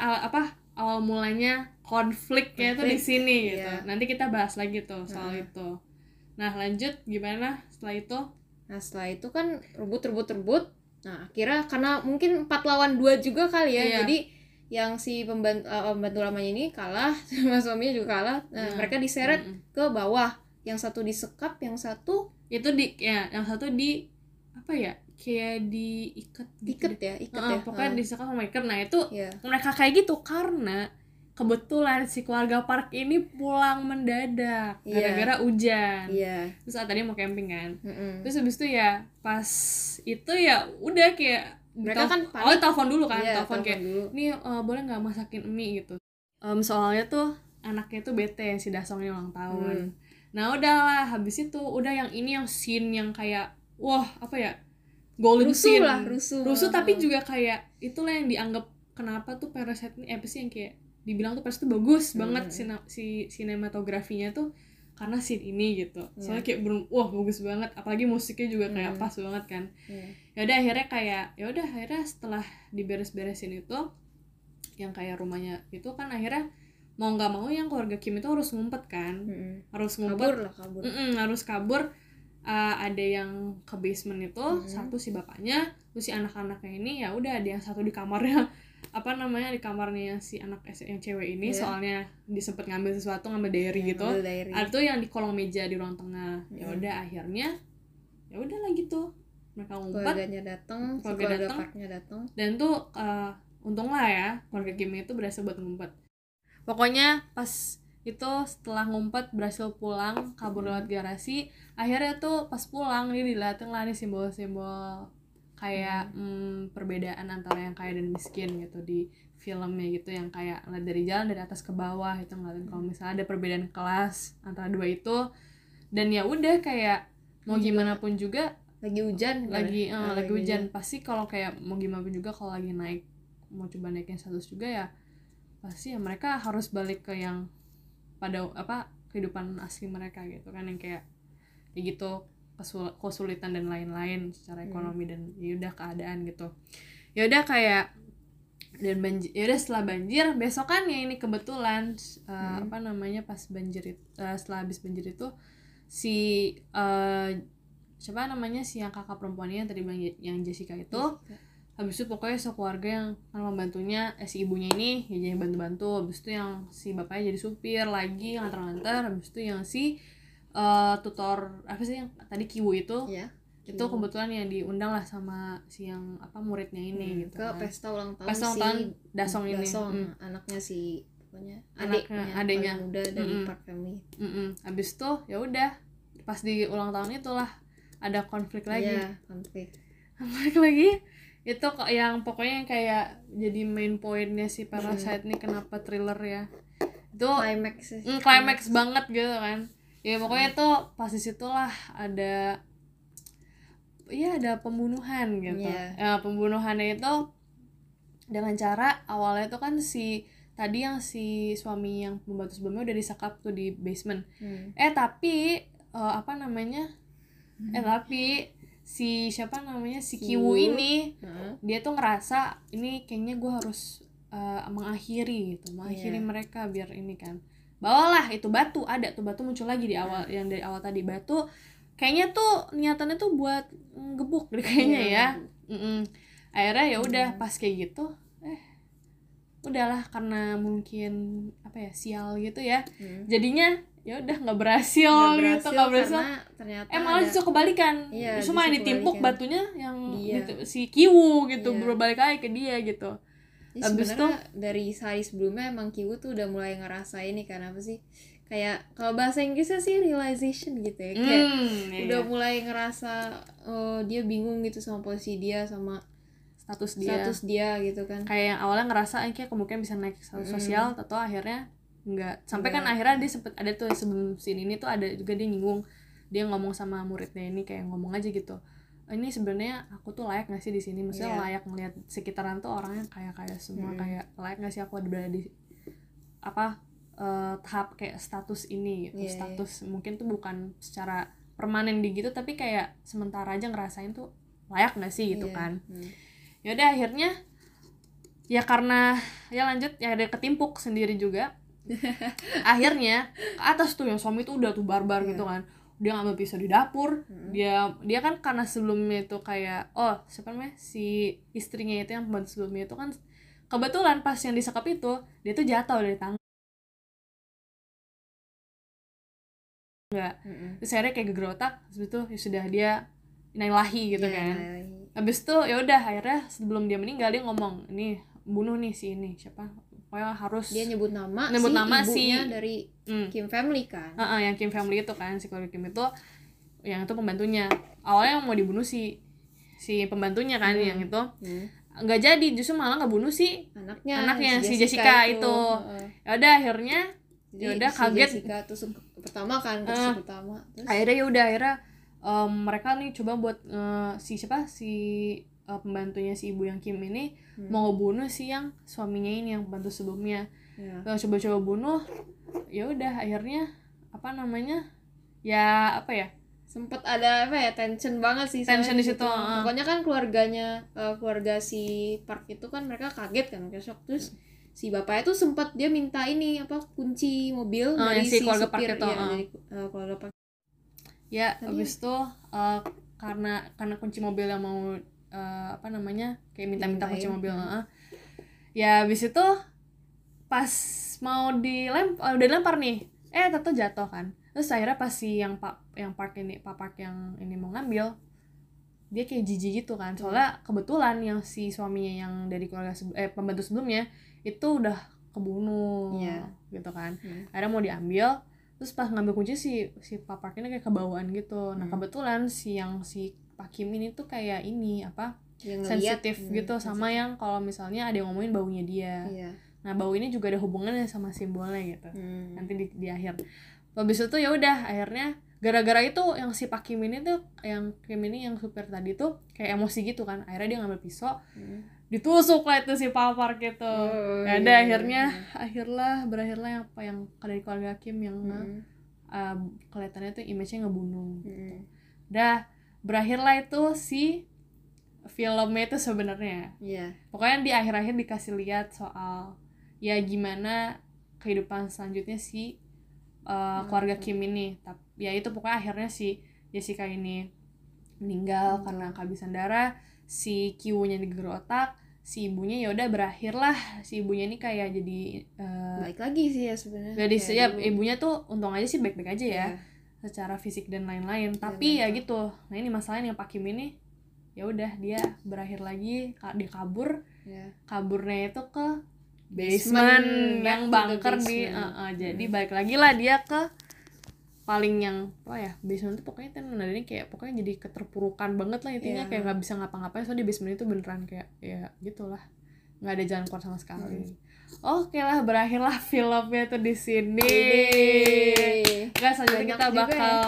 awal mulanya konfliknya itu di sini gitu. Nanti kita bahas lagi tuh soal itu. Nah, lanjut gimana setelah itu? Nah, setelah itu kan rebut. Nah, akhirnya karena mungkin 4-2 juga kali ya. Yeah. Jadi yang si pembantu lamanya ini kalah, sama suaminya juga kalah. Nah, mereka diseret ke bawah. Yang satu disekap, yang satu itu yang satu di kayak diikat gitu. Pokoknya disekap sama ikat. Nah, itu mereka kayak gitu karena kebetulan si keluarga Park ini pulang mendadak gara-gara hujan. Terus tadi mau camping kan. Terus habis itu ya pas itu ya udah kayak mereka kan telepon dulu kan, telepon kayak ini boleh nggak masakin mie gitu. Soalnya tuh anaknya tuh bete, si Da-songnya ulang tahun. Nah, udahlah habis itu udah yang ini yang scene yang kayak golden scene lah, rusuh tapi juga kayak itulah yang dianggap kenapa tuh Parasite ini yang kayak dibilang tuh Parasite tuh bagus banget si sinematografinya tuh karena scene ini gitu. Soalnya kayak bagus banget, apalagi musiknya juga kayak pas banget kan. Ya udah akhirnya setelah diberes-beresin itu yang kayak rumahnya itu kan, akhirnya mau nggak mau yang keluarga Kim itu harus ngumpet kan, harus ngumpet, kabur. Harus kabur. Ada yang ke basement itu, satu si bapaknya, terus si anak-anaknya ini ya udah ada yang satu di kamarnya, di kamarnya si anak yang cewek ini, soalnya disempet ngambil sesuatu, ngambil diary gitu, ada tuh yang di kolong meja di ruang tengah. Ya udah akhirnya ya udah lah gitu, mereka ngumpat, keluarga Parknya datang, dan tuh untunglah ya keluarga Kim itu berhasil buat ngumpet. Pokoknya pas itu setelah ngumpet berhasil pulang, kabur lewat garasi. Akhirnya tuh pas pulang dia dilatih lah nih simbol-simbol kayak perbedaan antara yang kaya dan miskin gitu di filmnya gitu, yang kayak dari jalan dari atas ke bawah itu ngeliatin kalau misalnya ada perbedaan kelas antara dua itu. Dan ya udah kayak mau gimana pun juga lagi hujan, lagi hujan pasti kalau kayak mau gimana pun juga kalau lagi naik mau coba naikin status juga ya pasti ya mereka harus balik ke yang pada apa kehidupan asli mereka gitu kan, yang kayak ya gitu kesulitan dan lain-lain secara ekonomi dan ya udah keadaan gitu. Ya udah kayak dan banjir, ya udah setelah banjir besokannya ini kebetulan apa namanya pas banjir setelah habis banjir itu si siapa namanya si yang kakak perempuannya yang tadi bilang yang Jessica itu habis itu pokoknya sekeluarga yang kan membantunya si ibunya ini ya jadi bantu-bantu, habis itu yang si bapaknya jadi supir lagi nganter-nganter, habis itu yang si tutor apa sih yang tadi Ki-woo itu ya, itu kebetulan yang diundang lah sama si yang apa muridnya ini gitu ke kan. pesta ulang tahun si Da-song ini anaknya si pokoknya adiknya muda dari Park family. Habis itu ya udah pas di ulang tahun itulah ada konflik lagi ya, konflik lagi itu kok yang pokoknya yang kayak jadi main poinnya si Parasite nih kenapa thriller ya itu climax banget gitu kan ya pokoknya tuh pas disitulah ada pembunuhan gitu ya, pembunuhannya itu dengan cara awalnya tuh kan si tadi yang si suami yang membantu sebelumnya udah disekap tuh di basement tapi si Ki-woo ini dia tuh ngerasa ini kayaknya gue harus mengakhiri mereka biar ini kan, bawalah itu batu muncul lagi di awal yang dari awal tadi. Batu kayaknya tuh niatannya tuh buat gebuk kayaknya akhirnya ya udah pas kayak gitu udahlah karena mungkin apa ya sial gitu ya jadinya ya udah nggak berhasil karena ternyata malah justru kebalikan, cuma yang ditimpuk batunya yang gitu, si Ki-woo gitu berbalik lagi ke dia gitu. Jadi abis sebenarnya tuh, dari sehari sebelumnya emang Ki-woo tuh udah mulai ngerasain nih kan apa sih kayak kalau bahasa Inggrisnya sih realization gitu ya kayak udah mulai ngerasa dia bingung gitu sama posisi dia sama status dia gitu kan, kayak yang awalnya ngerasa kayak kemungkinan bisa naik status sosial atau akhirnya nggak sampai kan akhirnya dia sempet ada tuh sebelum scene ini tuh ada juga dia nyinggung, dia ngomong sama muridnya ini kayak ngomong aja gitu, ini sebenarnya aku tuh layak nggak sih di sini, maksudnya layak ngeliat sekitaran tuh orangnya kayak semua kayak layak nggak sih aku ada berada di apa tahap kayak status ini gitu. status mungkin tuh bukan secara permanen di gitu tapi kayak sementara aja ngerasain tuh layak nggak sih gitu kan. Yaudah akhirnya ya karena ya lanjut ya ada ketimpuk sendiri juga akhirnya ke atas tuh yang suami tuh udah tuh barbar gitu kan, dia ngambil pisau di dapur, dia kan karena sebelumnya itu kayak siapa namanya si istrinya itu yang pembantu sebelumnya itu kan kebetulan pas yang disekap itu dia tuh jatuh dari tangga terus akhirnya kayak gegerotak, habis itu ya sudah dia nailahi gitu kan habis itu ya udah akhirnya sebelum dia meninggal dia ngomong ini bunuh nih si ini siapa pokoknya harus dia nyebut nama ibunya si, dari Kim family kan yang Kim family itu kan si keluarga Kim itu yang itu pembantunya awalnya mau dibunuh si pembantunya kan yang itu nggak jadi justru malah nggak bunuh si anaknya si Jessica itu. Ya udah akhirnya ya udah si kaget Jessica tuh pertama terus akhirnya ya udah akhirnya mereka nih coba buat pembantunya si ibu yang Kim ini mau bunuh si yang suaminya ini yang bantu sebelumnya coba-coba bunuh, ya udah akhirnya sempet ada tension banget sih di situ. Pokoknya kan keluarga si Park itu kan mereka kaget kan mereka shock terus si bapaknya tuh sempat dia minta ini kunci mobil dari si keluarga Park itu keluarga Park ya habis itu karena kunci mobil yang mau kayak minta-minta kunci mobil ya abis itu pas mau dilempar nih ternyata jatuh kan Terus akhirnya pas si Pak Park yang ini mau ngambil, dia kayak jijik gitu kan. Soalnya kebetulan yang si suaminya yang dari keluarga pembantu sebelumnya itu udah kebunuh gitu kan. Akhirnya mau diambil, terus pas ngambil kunci si Pak Park ini kayak kebawaan gitu. Nah kebetulan si Pak Kim ini tuh kayak ini sensitif gitu sama yang kalau misalnya ada yang ngomongin baunya dia. Nah bau ini juga ada hubungannya sama simbolnya gitu. Nanti di akhir. Habis itu ya udah akhirnya gara-gara itu yang si Pak Kim ini tuh yang supir tadi tuh kayak emosi gitu kan. Akhirnya dia ngambil pisau. Ditusuk lah itu si Pak Park gitu. Akhirnya berakhirlah yang dari keluarga Kim yang kelihatannya tuh image-nya ngebunuh gitu. Dah berakhirlah itu si filmnya itu sebenarnya. Pokoknya di akhir-akhir dikasih lihat soal ya gimana kehidupan selanjutnya si keluarga Kim ini. Tapi ya itu pokoknya akhirnya si Jessica ini meninggal karena kehabisan darah, si Ki-woo-nya digeruk otak, si ibunya ya udah berakhirlah si ibunya ini kayak jadi baik lagi sih ya sebenarnya. Jadi siap ibunya tuh untung aja sih baik-baik aja ya. Secara fisik dan lain-lain. Tapi ya gitu. Nah ini masalahnya Pak Kim ini ya udah dia berakhir lagi dia kabur. Kaburnya itu ke basement yang bunker di jadi balik lagi lah dia ke paling yang basement itu pokoknya nadanya kayak pokoknya jadi keterpurukan banget lah intinya kayak nggak bisa ngapa-ngapain soalnya di basement itu beneran kayak ya gitulah nggak ada jalan keluar sama sekali. Oke lah berakhirlah filmnya tuh di sini. Guys selanjutnya kita bakal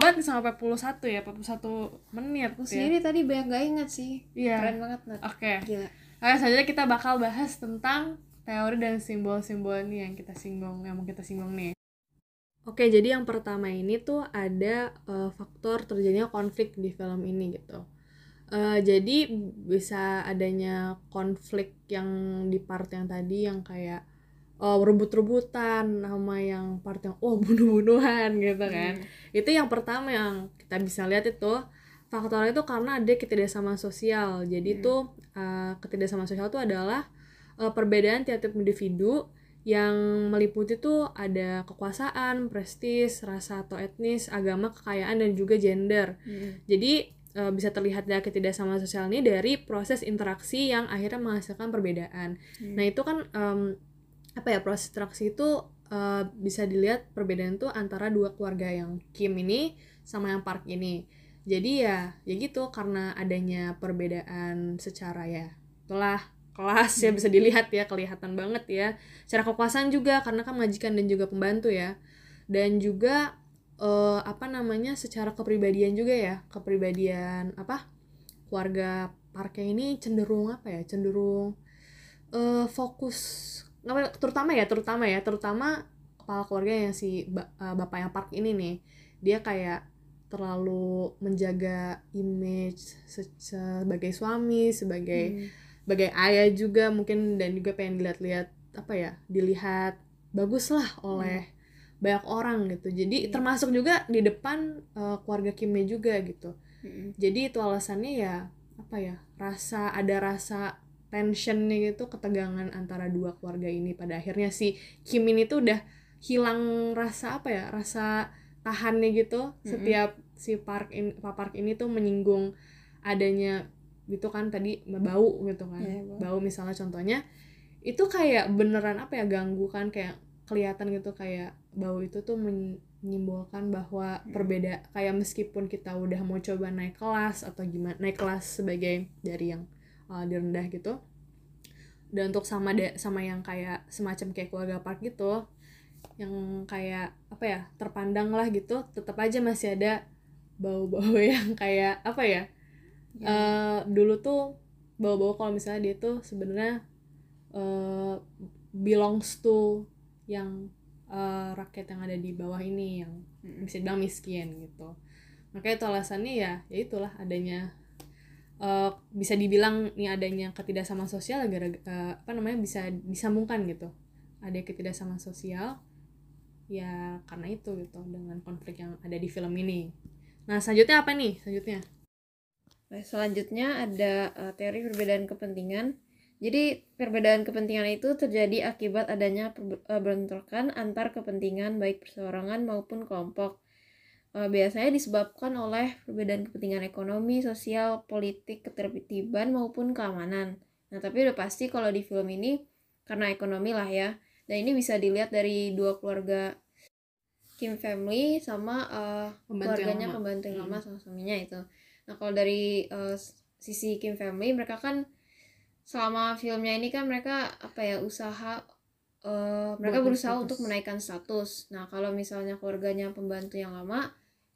banget sama 41 ya 41 menit. Aku sendiri tadi banyak gak ingat sih. Keren banget Nat. Oke selanjutnya kita bakal bahas tentang teori dan simbol-simbol nih yang mau kita singgung nih. Oke jadi yang pertama ini tuh ada faktor terjadinya konflik di film ini gitu. Jadi bisa adanya konflik yang di part yang tadi yang kayak rebut-rebutan sama yang part yang bunuh-bunuhan gitu kan. Itu yang pertama yang kita bisa lihat itu faktornya itu karena ada ketidaksamaan sosial. Jadi itu ketidaksamaan sosial itu adalah perbedaan tiap-tiap individu yang meliputi tuh ada kekuasaan, prestis, ras atau etnis, agama, kekayaan dan juga gender. Jadi bisa terlihat dari ketidaksamaan sosial ini dari proses interaksi yang akhirnya menghasilkan perbedaan. Nah itu kan proses interaksi itu bisa dilihat perbedaan itu antara dua keluarga yang Kim ini sama yang Park ini. Jadi ya gitu karena adanya perbedaan secara kelas ya bisa dilihat ya kelihatan banget ya. Secara kekuasaan juga karena kan majikan dan juga pembantu ya. Dan juga secara kepribadian juga ya kepribadian keluarga Parknya ini cenderung cenderung fokus terutama kepala keluarga yang si bapak yang Park ini nih dia kayak terlalu menjaga image sebagai suami sebagai ayah juga mungkin dan juga pengen dilihat bagus lah oleh banyak orang gitu. Jadi termasuk juga di depan keluarga Kimnya juga gitu. Jadi itu alasannya ada rasa tensionnya gitu, ketegangan antara dua keluarga ini. Pada akhirnya si Kim ini tuh udah hilang rasa tahannya gitu. Setiap si Pak Park ini tuh menyinggung adanya gitu kan tadi bau gitu kan. Bau misalnya contohnya itu kayak beneran ganggu kan kayak kelihatan gitu kayak bau itu tuh menyimbolkan bahwa perbedaan kayak meskipun kita udah mau coba naik kelas atau gimana naik kelas sebagai dari yang direndah gitu dan untuk sama yang kayak semacam kayak keluarga Park gitu yang kayak terpandang lah gitu tetap aja masih ada bau-bau yang kayak dulu tuh bau-bau kalau misalnya dia tuh sebenarnya belongs to yang rakyat yang ada di bawah ini yang bisa dibilang miskin gitu. Makanya itu alasannya ya itulah adanya bisa dibilang nih adanya ketidaksamaan sosial bisa disambungkan gitu. Ada ketidaksamaan sosial ya karena itu gitu dengan konflik yang ada di film ini. Nah, selanjutnya apa nih? Selanjutnya ada teori perbedaan kepentingan. Jadi perbedaan kepentingan itu terjadi akibat adanya bentrokan antar kepentingan baik perseorangan maupun kelompok. Biasanya disebabkan oleh perbedaan kepentingan ekonomi, sosial, politik, ketertiban maupun keamanan. Nah, tapi udah pasti kalau di film ini karena ekonomi lah ya. Dan ini bisa dilihat dari dua keluarga Kim family sama keluarganya pembantu yang lama sama suaminya itu. Nah, kalau dari sisi Kim family, mereka kan selama filmnya ini kan mereka apa ya usaha mereka berusaha status. Untuk menaikkan status. Nah, kalau misalnya keluarganya pembantu yang lama,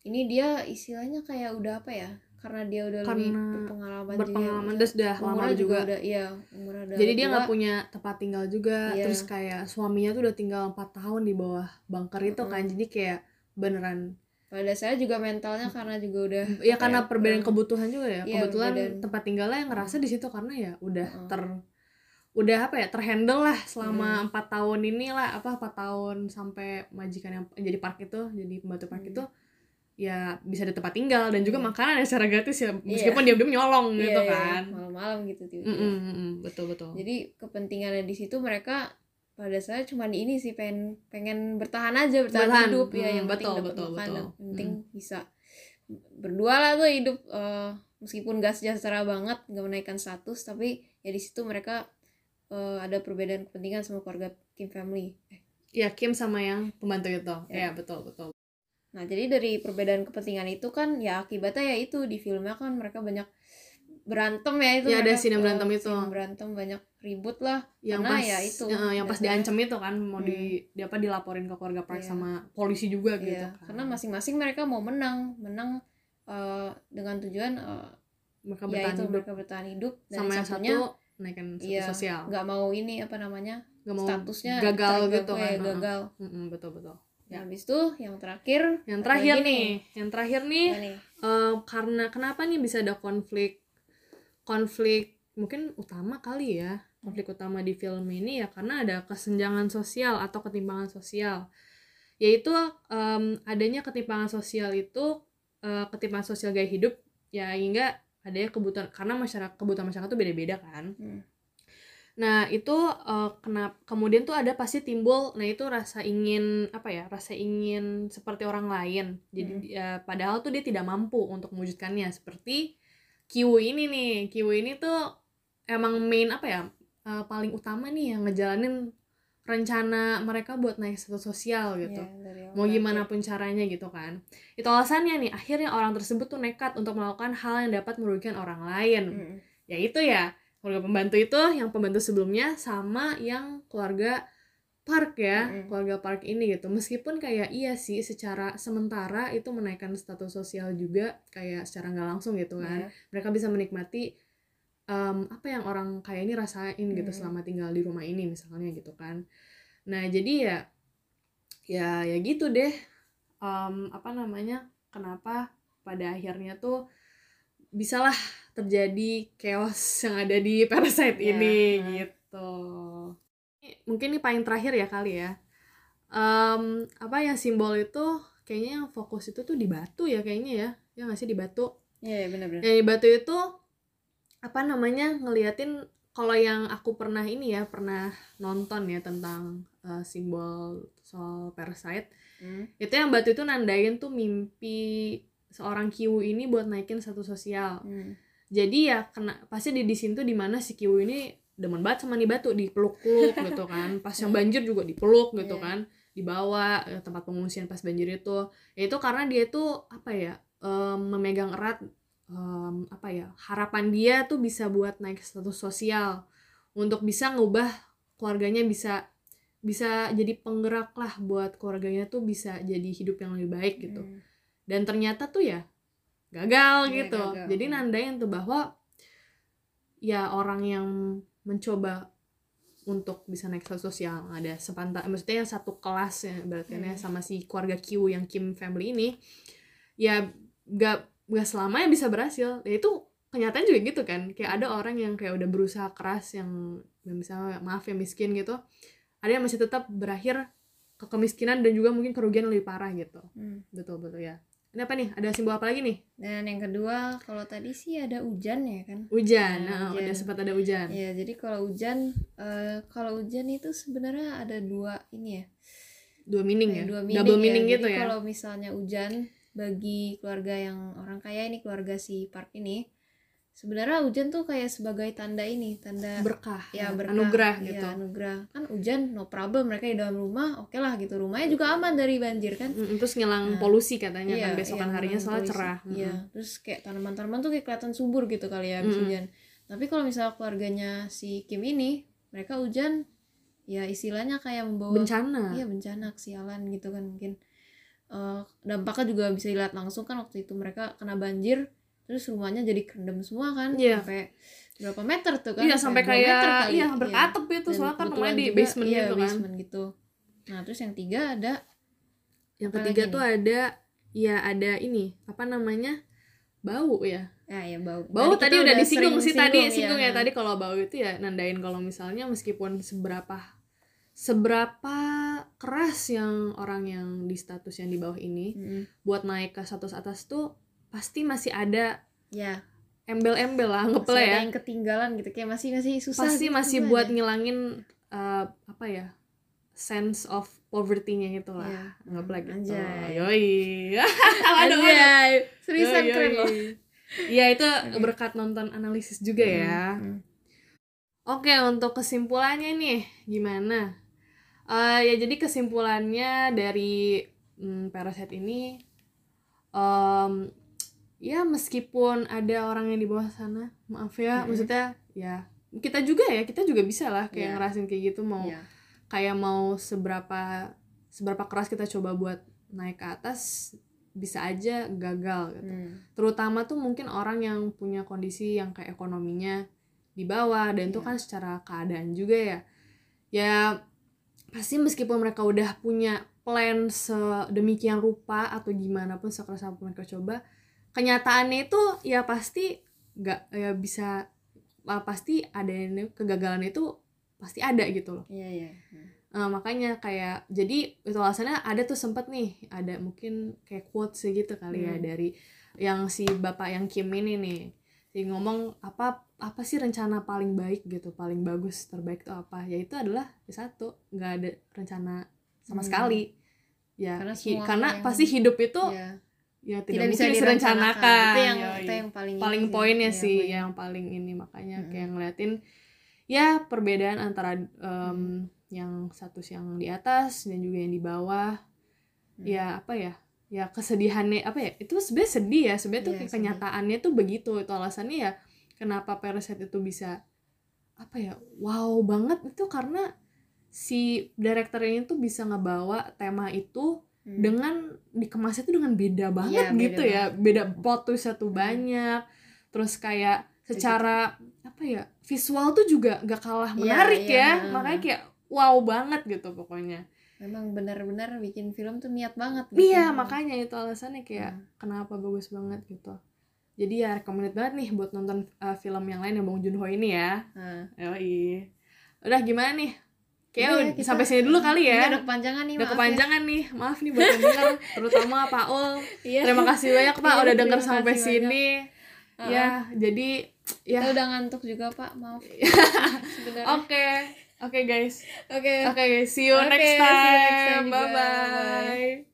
ini dia istilahnya kayak udah apa ya? Karena dia udah lebih berpengalaman dia sudah lama juga. Udah, iya, umurnya udah. Jadi dia enggak punya tempat tinggal juga. Iya. Terus kayak suaminya tuh udah tinggal 4 tahun di bawah bunker itu kan. Jadi kayak beneran pada saya juga mentalnya karena juga udah ya karena perbedaan kebutuhan juga ya. Iya, kebetulan perbedaan. Tempat tinggalnya yang ngerasa di situ karena ya udah terhandle lah selama 4 tahun inilah 4 tahun sampai majikan yang jadi park itu, jadi pembantu park itu ya bisa ada tempat tinggal dan juga makanan secara gratis ya meskipun diam-diam nyolong gitu kan. Malam-malam gitu tiba-tiba. Betul. Jadi kepentingannya di situ mereka pada saya cuma ini sih pengen bertahan hidup ya yang penting bisa berdua lah tuh hidup meskipun gak sejahtera banget gak menaikkan status tapi ya di situ mereka ada perbedaan kepentingan sama keluarga Kim family. Ya Kim sama yang pembantu itu. Ya betul. Nah, jadi dari perbedaan kepentingan itu kan ya akibatnya ya itu di filmnya kan mereka banyak berantem ya itu ya ada scene berantem banyak ribut lah yang karena pas, ya itu yang pas diancam itu kan mau dilaporin ke keluarga Park sama polisi juga gitu kan. Karena masing-masing mereka mau menang dengan tujuan mereka bertahan hidup. Mereka bertahan hidup dan sama yang satu naikkan sosial nggak mau statusnya gagal gitu kan gagal. Betul ya. Habis itu yang terakhir nih. Karena kenapa nih bisa ada konflik mungkin utama kali ya. Konflik utama di film ini ya karena ada kesenjangan sosial atau ketimpangan sosial. Yaitu adanya ketimpangan sosial itu ketimpangan sosial gaya hidup ya hingga adanya kebutuhan karena kebutuhan masyarakat itu beda-beda kan. Nah, itu kemudian tuh ada pasti timbul itu rasa ingin seperti orang lain. Jadi padahal tuh dia tidak mampu untuk mewujudkannya seperti Ki-woo ini nih. Ki-woo ini tuh emang paling utama nih yang ngejalanin rencana mereka buat naik status sosial gitu. Mau gimana pun caranya gitu kan. Itu alasannya nih akhirnya orang tersebut tuh nekat untuk melakukan hal yang dapat merugikan orang lain. Ya keluarga pembantu itu, yang pembantu sebelumnya sama yang keluarga Park ya, keluarga Park ini gitu. Meskipun kayak iya sih secara sementara itu menaikkan status sosial juga kayak secara nggak langsung gitu kan. Mereka bisa menikmati apa yang orang kayak ini rasain gitu selama tinggal di rumah ini misalnya gitu kan. Nah, jadi ya gitu deh. Kenapa pada akhirnya tuh bisalah terjadi chaos yang ada di Parasite ini gitu. Mungkin ini paling terakhir ya kali ya. Yang simbol itu kayaknya yang fokus itu tuh di batu ya kayaknya ya. Ya nggak sih di batu? Iya benar-benar. Yang di batu itu ngeliatin kalau yang aku pernah nonton ya tentang simbol soal Parasite. Itu yang batu itu nandain tuh mimpi seorang Ki-woo ini buat naikin status sosial. Jadi ya pasti di sini tuh dimana si Ki-woo ini demen banget sama nih batu, dipeluk-peluk gitu kan. Pas yang banjir juga dipeluk gitu kan, dibawa ke tempat pengungsian pas banjir itu. Ya itu karena dia tuh memegang erat harapan dia tuh bisa buat naik status sosial untuk bisa ngubah keluarganya bisa jadi penggerak lah buat keluarganya tuh bisa jadi hidup yang lebih baik gitu. Dan ternyata tuh ya gagal gitu. Jadi nandain tuh bahwa ya orang yang mencoba untuk bisa naik sosial ada satu kelas ya berarti sama si keluarga Ki-woo yang Kim family ini ya gak selamanya bisa berhasil. Ya itu kenyataan juga gitu kan. Kayak ada orang yang kayak udah berusaha keras yang misalnya miskin gitu. Ada yang masih tetap berakhir ke kemiskinan dan juga mungkin kerugian lebih parah gitu. Betul ya. Ini apa nih? Ada simbol apa lagi nih? Dan yang kedua, kalau tadi sih ada hujan ya kan? Hujan, nah, udah sempat ada hujan. Iya, jadi kalau hujan itu sebenarnya ada dua ini ya. Dua meaning ya? Dua meaning, double meaning ya. Gitu jadi ya? Kalau misalnya hujan bagi keluarga yang orang kaya ini, keluarga si Park ini, sebenarnya hujan tuh kayak sebagai tanda ini, tanda berkah, ya, berkah, anugerah gitu. Ya, anugerah. Kan hujan no problem, mereka di dalam rumah oke lah gitu. Rumahnya juga aman dari banjir kan. Terus ngilang polusi katanya kan besokan harinya soalnya cerah. Iya, terus kayak tanaman-tanaman tuh kayak kelihatan subur gitu kali ya habis hujan. Tapi kalau misalnya keluarganya si Kim ini, mereka hujan ya istilahnya kayak membawa bencana. Iya, bencana, kesialan gitu kan mungkin. Dampaknya juga bisa dilihat langsung kan waktu itu mereka kena banjir. Terus rumahnya jadi kerendam semua kan, sampai berapa meter tuh kan? Iya, sampai kayak hampir ke atap itu, soalnya kan rumahnya di basement juga, gitu kan. Basement gitu. Nah, terus yang tiga ada yang ketiga ada ada ini, apa namanya? Bau ya. Bau. Bau tadi udah disinggung sih tadi tadi kalau bau itu ya nandain kalau misalnya meskipun seberapa keras yang orang yang di status yang di bawah ini buat naik ke status atas tuh pasti masih ada embel-embel lah, ngeple ya, yang ketinggalan gitu, kayak masih susah, pasti gitu, masih buat ngilangin sense of poverty-nya gitu lah, ngeple gitu. Yoi. Aduh. Seriusan keren loh. Iya, itu berkat nonton analisis juga ya. Oke, untuk kesimpulannya nih gimana? Ya jadi kesimpulannya dari Parasite ini ya meskipun ada orang yang di bawah sana, maaf ya, maksudnya ya kita juga bisa lah kayak ngerasin kayak gitu, mau kayak mau seberapa keras kita coba buat naik ke atas bisa aja gagal gitu. Terutama tuh mungkin orang yang punya kondisi yang kayak ekonominya di bawah dan itu kan secara keadaan juga ya pasti meskipun mereka udah punya plan sedemikian rupa atau gimana pun sekeras apa mereka coba, kenyataannya itu ya pasti nggak ya bisa pasti ada kegagalan itu pasti ada gitu loh. Makanya kayak jadi itu alasannya ada tuh sempet nih ada mungkin kayak quotes gitu kali ya dari yang si bapak yang Kim ini nih si ngomong apa sih rencana paling baik gitu, paling bagus terbaik itu apa, yaitu adalah satu nggak ada rencana sama sekali ya karena pasti hidup itu ya tidak bisa direncanakan. Itu yang paling poinnya sih yang paling ini, makanya kayak ngeliatin ya perbedaan antara yang status yang di atas dan juga yang di bawah. Kesedihannya apa ya, itu sebenarnya sedih ya sebenarnya tuh kenyataannya tuh begitu. Itu alasannya ya kenapa Parasite itu bisa apa ya wow banget, itu karena si director ini tuh bisa ngebawa tema itu dengan dikemasnya tuh dengan beda banget gitu beda banget. Beda plot twist-nya tuh banyak, terus kayak secara apa ya visual tuh juga gak kalah menarik makanya kayak wow banget gitu. Pokoknya memang benar-benar bikin film tuh niat banget gitu. Makanya itu alasannya kayak kenapa bagus banget gitu. Jadi ya recommended banget nih buat nonton film yang lain yang Bong Joon-ho ini ya. Yoi. Udah gimana nih? Kayak kita sampai sini dulu kali ya. Udah kepanjangan nih. Maaf nih buat pendengar, terutama Pak Ul. Terima kasih banyak Pak udah denger sampai sini. Ya, jadi ya udah ngantuk juga Pak, maaf. Oke guys. See you next time. Bye bye.